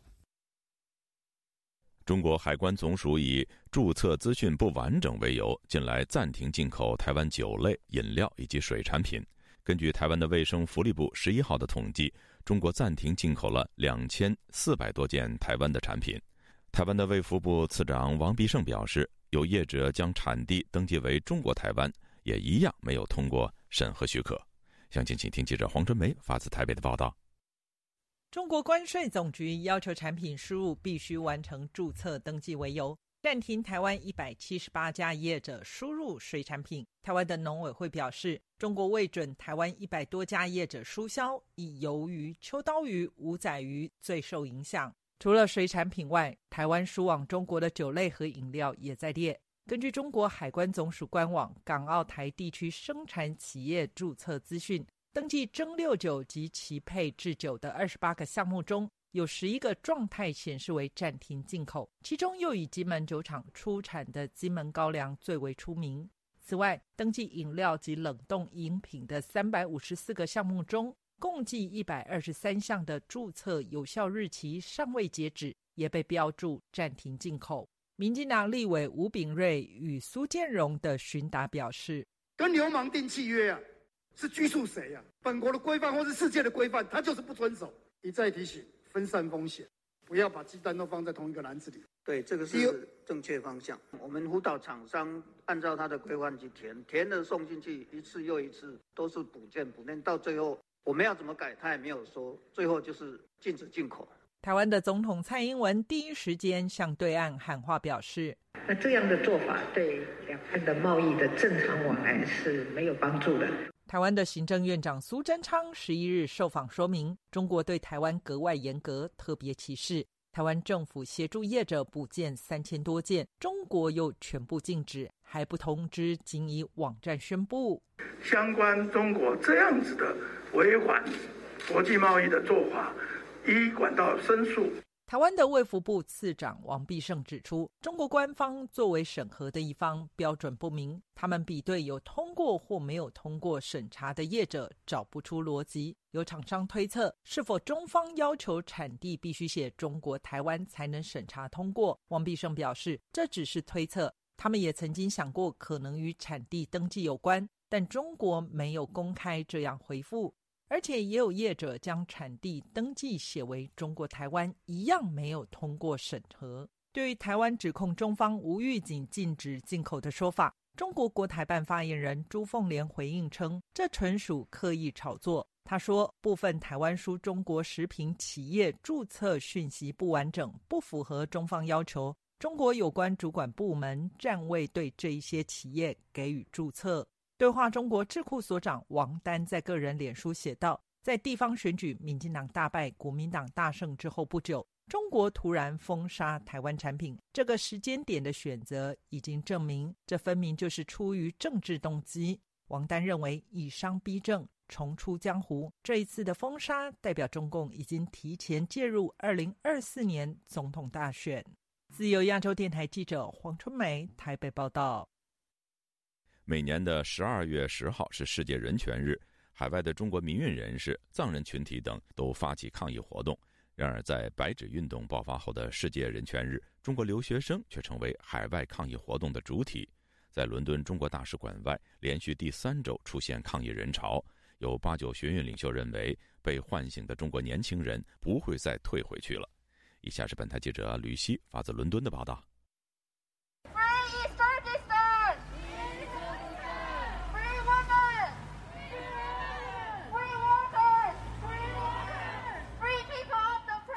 中国海关总署以注册资讯不完整为由，近来暂停进口台湾酒类、饮料以及水产品。根据台湾的卫生福利部十一号的统计，中国暂停进口了两千四百多件台湾的产品。台湾的卫福部次长王必胜表示，有业者将产地登记为中国台湾，也一样没有通过审核许可。详情请听记者黄春梅发自台北的报道。中国关税总局要求产品输入必须完成注册登记为由，暂停台湾一百七十八家业者输入水产品。台湾的农委会表示，中国未准台湾一百多家业者输销，以鱿鱼、秋刀鱼、五仔鱼最受影响。除了水产品外，台湾输往中国的酒类和饮料也在列。根据中国海关总署官网港澳台地区生产企业注册资讯，登记蒸馏酒及其配制酒的二十八个项目中，有十一个状态显示为暂停进口，其中又以金门酒厂出产的金门高粱最为出名。此外，登记饮料及冷冻饮品的三百五十四个项目中，共计一百二十三项的注册有效日期尚未截止，也被标注暂停进口。民进党立委吴秉睿与苏建荣的询答表示，跟流氓订契约啊，是拘束谁啊？本国的规范或是世界的规范，他就是不遵守。一再提醒，分散风险，不要把鸡蛋都放在同一个篮子里。对，这个是正确方向。我们辅导厂商按照他的规范去填，填了送进去，一次又一次都是补件补件，到最后我们要怎么改，他也没有说。最后就是禁止进口。台湾的总统蔡英文第一时间向对岸喊话，表示那这样的做法对两岸的贸易的正常往来是没有帮助的。台湾的行政院长苏贞昌十一日受访说明，中国对台湾格外严格，特别歧视。台湾政府协助业者补件三千多件，中国又全部禁止，还不通知，仅以网站宣布。相关中国这样子的违反国际贸易的做法，依管道申诉。台湾的卫福部次长王必胜指出，中国官方作为审核的一方，标准不明，他们比对有通过或没有通过审查的业者，找不出逻辑。有厂商推测，是否中方要求产地必须写中国台湾才能审查通过？王必胜表示，这只是推测，他们也曾经想过可能与产地登记有关，但中国没有公开这样回复。而且也有业者将产地登记写为中国台湾，一样没有通过审核。对于台湾指控中方无预警禁止进口的说法，中国国台办发言人朱凤莲回应称，这纯属刻意炒作。他说，部分台湾输中国食品企业注册讯息不完整，不符合中方要求，中国有关主管部门暂未对这一些企业给予注册。对话中国智库所长王丹在个人脸书写道，在地方选举民进党大败国民党大胜之后不久，中国突然封杀台湾产品，这个时间点的选择已经证明，这分明就是出于政治动机。王丹认为，以商逼政，重出江湖，这一次的封杀代表中共已经提前介入二零二四年总统大选。自由亚洲电台记者黄春梅台北报道。每年的十二月十号是世界人权日，海外的中国民运人士、藏人群体等都发起抗议活动。然而，在白纸运动爆发后的世界人权日，中国留学生却成为海外抗议活动的主体。在伦敦中国大使馆外，连续第三周出现抗议人潮。有八九学运领袖认为，被唤醒的中国年轻人不会再退回去了。以下是本台记者吕希发自伦敦的报道。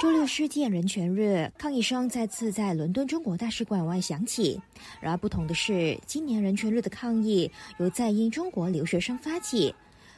周六世界人权日，抗议声再次在伦敦中国大使馆外响起。然而不同的是，今年人权日的抗议由在英中国留学生发起。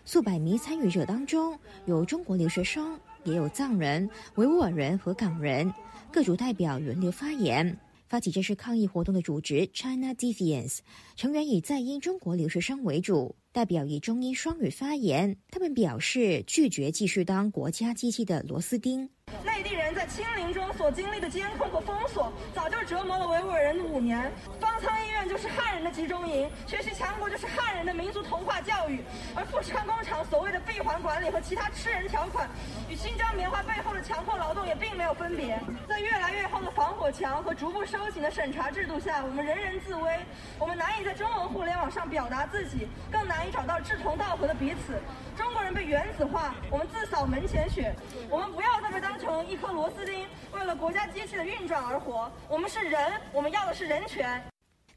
数百名参与者当中，有中国留学生，也有藏人、维吾尔人和港人，各族代表轮流发言。发起这次抗议活动的组织 China Defiance 成员以在英中国留学生为主，代表以中英双语发言。他们表示拒绝继续当国家机器的螺丝钉。内地人在清零中所经历的监控和封锁，早就折磨了维吾尔人五年。方舱医院就是汉人的集中营，学习强国就是汉人的民族同化教育。而富士康工厂所谓的闭环管理和其他吃人条款，与新疆棉花背后的强迫劳动也并没有分别。在越来越厚的防火墙和逐步收紧的审查制度下，我们人人自危，我们难以在中文互联网上表达自己，更难以找到志同道合的彼此。中国人被原子化，我们自扫门前雪。我们不要再被当成一颗螺丝钉，为了国家机器的运转而活。我们是人，我们要的是人权。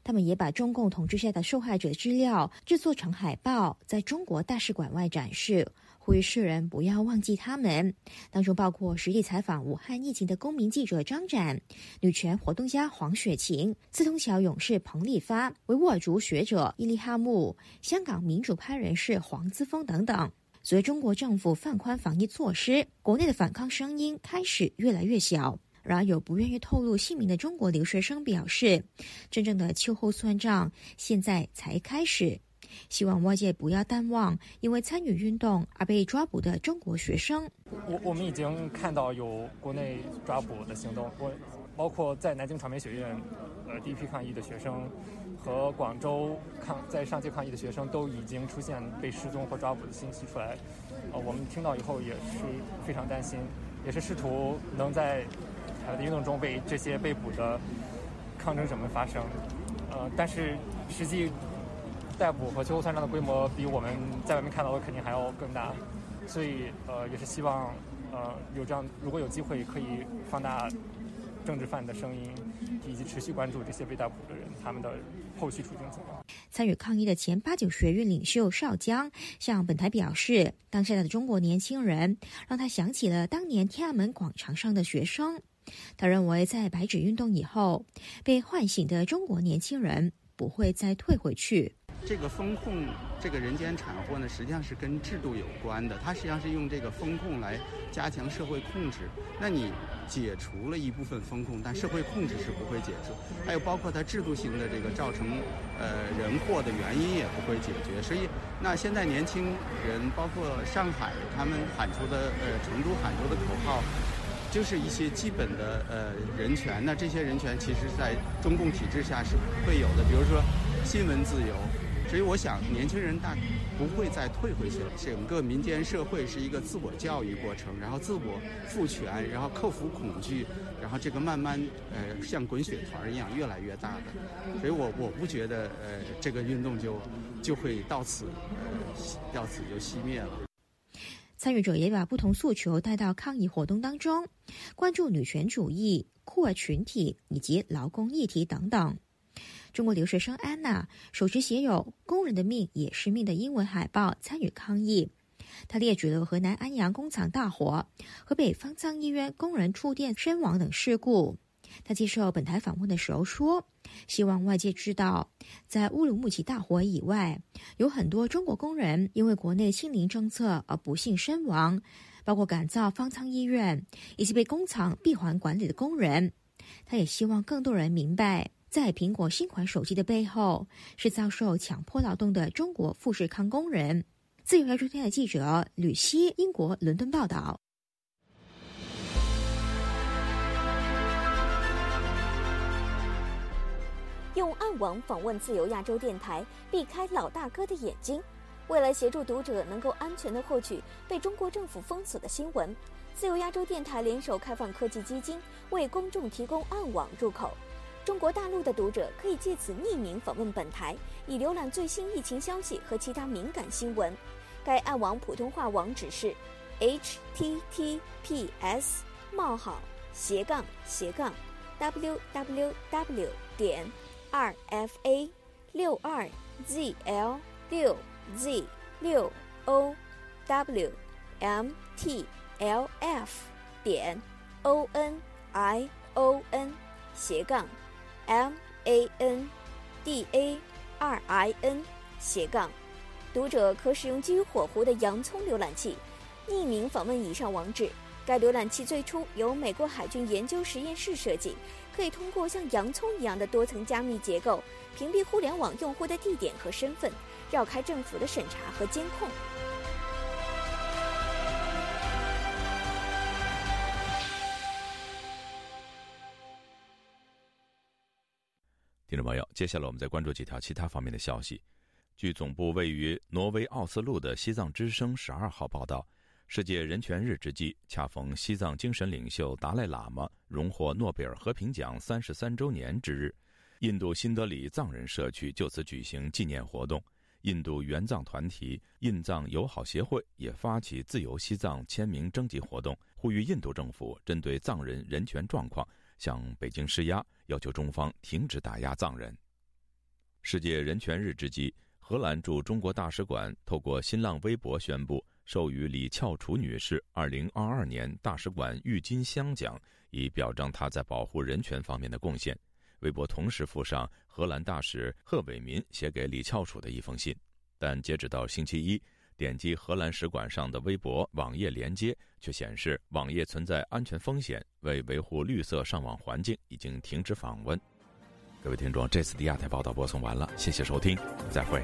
他们也把中共统治下的受害者资料制作成海报，在中国大使馆外展示，呼吁世人不要忘记他们。当中包括实地采访武汉疫情的公民记者张展、女权活动家黄雪晴、刺通桥勇士彭立发、维吾尔族学者伊利哈木、香港民主派人士黄之锋等等。随着中国政府放宽防疫措施，国内的反抗声音开始越来越小。然而，有不愿意透露姓名的中国留学生表示，真正的秋后算账现在才开始。希望外界不要淡忘因为参与运动而被抓捕的中国学生。我我们已经看到有国内抓捕的行动，我包括在南京传媒学院，呃，第一批抗议的学生和广州抗在上街抗议的学生都已经出现被失踪或抓捕的信息出来。呃，我们听到以后也是非常担心，也是试图能在。在运动中为这些被捕的抗争者们发声，呃，但是实际逮捕和秋后算账的规模比我们在外面看到的肯定还要更大，所以呃，也是希望呃有这样，如果有机会可以放大政治犯的声音，以及持续关注这些被逮捕的人他们的后续处境情况。参与抗议的前八九学运领袖邵江向本台表示，当下的中国年轻人让他想起了当年天安门广场上的学生。他认为，在白纸运动以后，被唤醒的中国年轻人不会再退回去。这个风控，这个人间产货呢，实际上是跟制度有关的。它实际上是用这个风控来加强社会控制。那你解除了一部分风控，但社会控制是不会解除。还有包括它制度性的这个造成呃人祸的原因也不会解决。所以，那现在年轻人，包括上海他们喊出的呃成都喊出的口号。就是一些基本的呃人权，那这些人权其实在中共体制下是会有的，比如说新闻自由，所以我想年轻人大不会再退回去了。整个民间社会是一个自我教育过程，然后自我赋权，然后克服恐惧，然后这个慢慢呃像滚雪团一样越来越大的，所以我我不觉得呃这个运动就就会到此、呃、到此就熄灭了。参与者也把不同诉求带到抗议活动当中，关注女权主义、酷儿群体以及劳工议题等等。中国留学生安娜手持写有“工人的命也是命”的英文海报参与抗议。他列举了河南安阳工厂大火、河北方舱医院工人触电身亡等事故。他接受本台访问的时候说，希望外界知道，在乌鲁木齐大火以外，有很多中国工人因为国内清零政策而不幸身亡，包括赶造方舱医院以及被工厂闭环管理的工人。他也希望更多人明白，在苹果新款手机的背后，是遭受强迫劳动的中国富士康工人。自由亚洲电台记者吕希，英国伦敦报道。用暗网访问自由亚洲电台，避开老大哥的眼睛。为了协助读者能够安全地获取被中国政府封锁的新闻，自由亚洲电台联手开放科技基金，为公众提供暗网入口。中国大陆的读者可以借此匿名访问本台，以浏览最新疫情消息和其他敏感新闻。该暗网普通话网址是 https 冒号斜杠斜杠 www 点二 f a 六二 z l 六 z 六 o w m t l f 点 o n i o n 斜杠 m a n d a r i n 斜杠。读者可使用基于火狐的洋葱浏览器，匿名访问以上网址。该浏览器最初由美国海军研究实验室设计，可以通过像洋葱一样的多层加密结构，屏蔽互联网用户的地点和身份，绕开政府的审查和监控。听众朋友，接下来我们再关注几条其他方面的消息。据总部位于挪威奥斯陆的西藏之声十二号报道，世界人权日之际，恰逢西藏精神领袖达赖喇嘛荣获诺贝尔和平奖三十三周年之日，印度新德里藏人社区就此举行纪念活动。印度援藏团体印藏友好协会也发起自由西藏签名征集活动，呼吁印度政府针对藏人人权状况向北京施压，要求中方停止打压藏人。世界人权日之际，荷兰驻中国大使馆透过新浪微博宣布，授予李翘楚女士二零二二年大使馆郁金香奖，以表彰她在保护人权方面的贡献。微博同时附上荷兰大使贺伟民写给李翘楚的一封信，但截止到星期一，点击荷兰使馆上的微博网页连接，却显示网页存在安全风险，为维护绿色上网环境，已经停止访问。各位听众，这次的亚太报道播送完了，谢谢收听，再会。